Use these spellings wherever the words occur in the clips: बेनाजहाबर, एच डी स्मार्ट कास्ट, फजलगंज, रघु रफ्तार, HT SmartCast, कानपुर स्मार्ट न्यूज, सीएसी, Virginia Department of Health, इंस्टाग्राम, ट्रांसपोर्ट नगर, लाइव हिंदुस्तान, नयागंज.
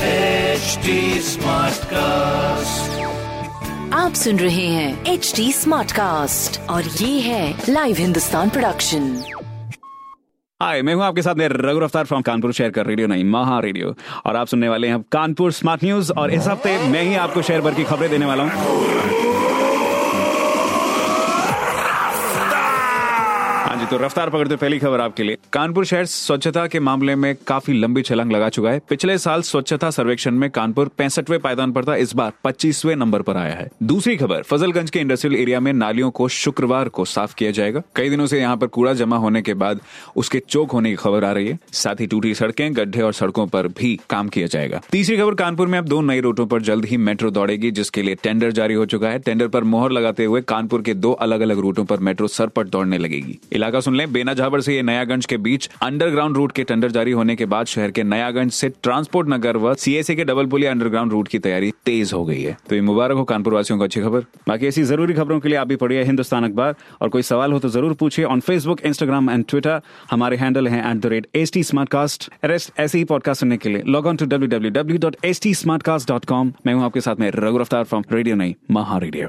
एच डी स्मार्ट कास्ट, आप सुन रहे हैं HD स्मार्ट कास्ट और ये है लाइव हिंदुस्तान प्रोडक्शन। हाय, मैं हूँ आपके साथ में रघु रफ्तार फ्रॉम कानपुर शहर का रेडियो, नहीं महा रेडियो, और आप सुनने वाले हैं कानपुर स्मार्ट न्यूज। और इस हफ्ते मैं ही आपको शहर भर की खबरें देने वाला हूँ। तो रफ्तार पकड़ते पहली खबर आपके लिए। कानपुर शहर स्वच्छता के मामले में काफी लंबी छलांग लगा चुका है। पिछले साल स्वच्छता सर्वेक्षण में कानपुर 65वें पायदान पर था, इस बार 25वें नंबर पर आया है। दूसरी खबर, फजलगंज के इंडस्ट्रियल एरिया में नालियों को शुक्रवार को साफ किया जाएगा। कई दिनों से यहाँ पर कूड़ा जमा होने के बाद उसके चोक होने की खबर आ रही है। साथ ही टूटी सड़कें, गड्ढे और सड़कों पर भी काम किया जाएगा। तीसरी खबर, कानपुर में अब 2 नई रूटों पर जल्द ही मेट्रो दौड़ेगी, जिसके लिए टेंडर जारी हो चुका है। टेंडर पर मोहर लगाते हुए कानपुर के 2 अलग अलग रूटों पर मेट्रो सरपट दौड़ने लगेगी। सुन लें, बेनाजहाबर से नयागंज के बीच अंडरग्राउंड रूट के टेंडर जारी होने के बाद शहर के नयागंज से ट्रांसपोर्ट नगर व सीएसी के डबल पुलिया अंडरग्राउंड रूट की तैयारी तेज हो गई है। तो ये मुबारक हो कानपुर वासियों को अच्छी खबर। बाकी ऐसी जरूरी खबरों के लिए आप भी पढ़िए हिंदुस्तान अखबार, और कोई सवाल हो तो जरूर पूछिए on Facebook, इंस्टाग्राम and Twitter. हमारे हैंडल है @HT SmartCast। ऐसे ही पॉडकास्ट सुनने के लिए लॉग ऑन टू www.htsmartcast.com। मैं हूं आपके साथ में रघु रफ्तार फ्रॉम रेडियो, नहीं महा radio.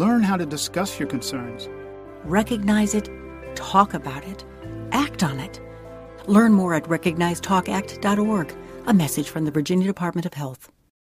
Learn how to discuss your concerns. Recognize it, talk about it, act on it. Learn more at recognizetalkact.org, a message from the Virginia Department of Health.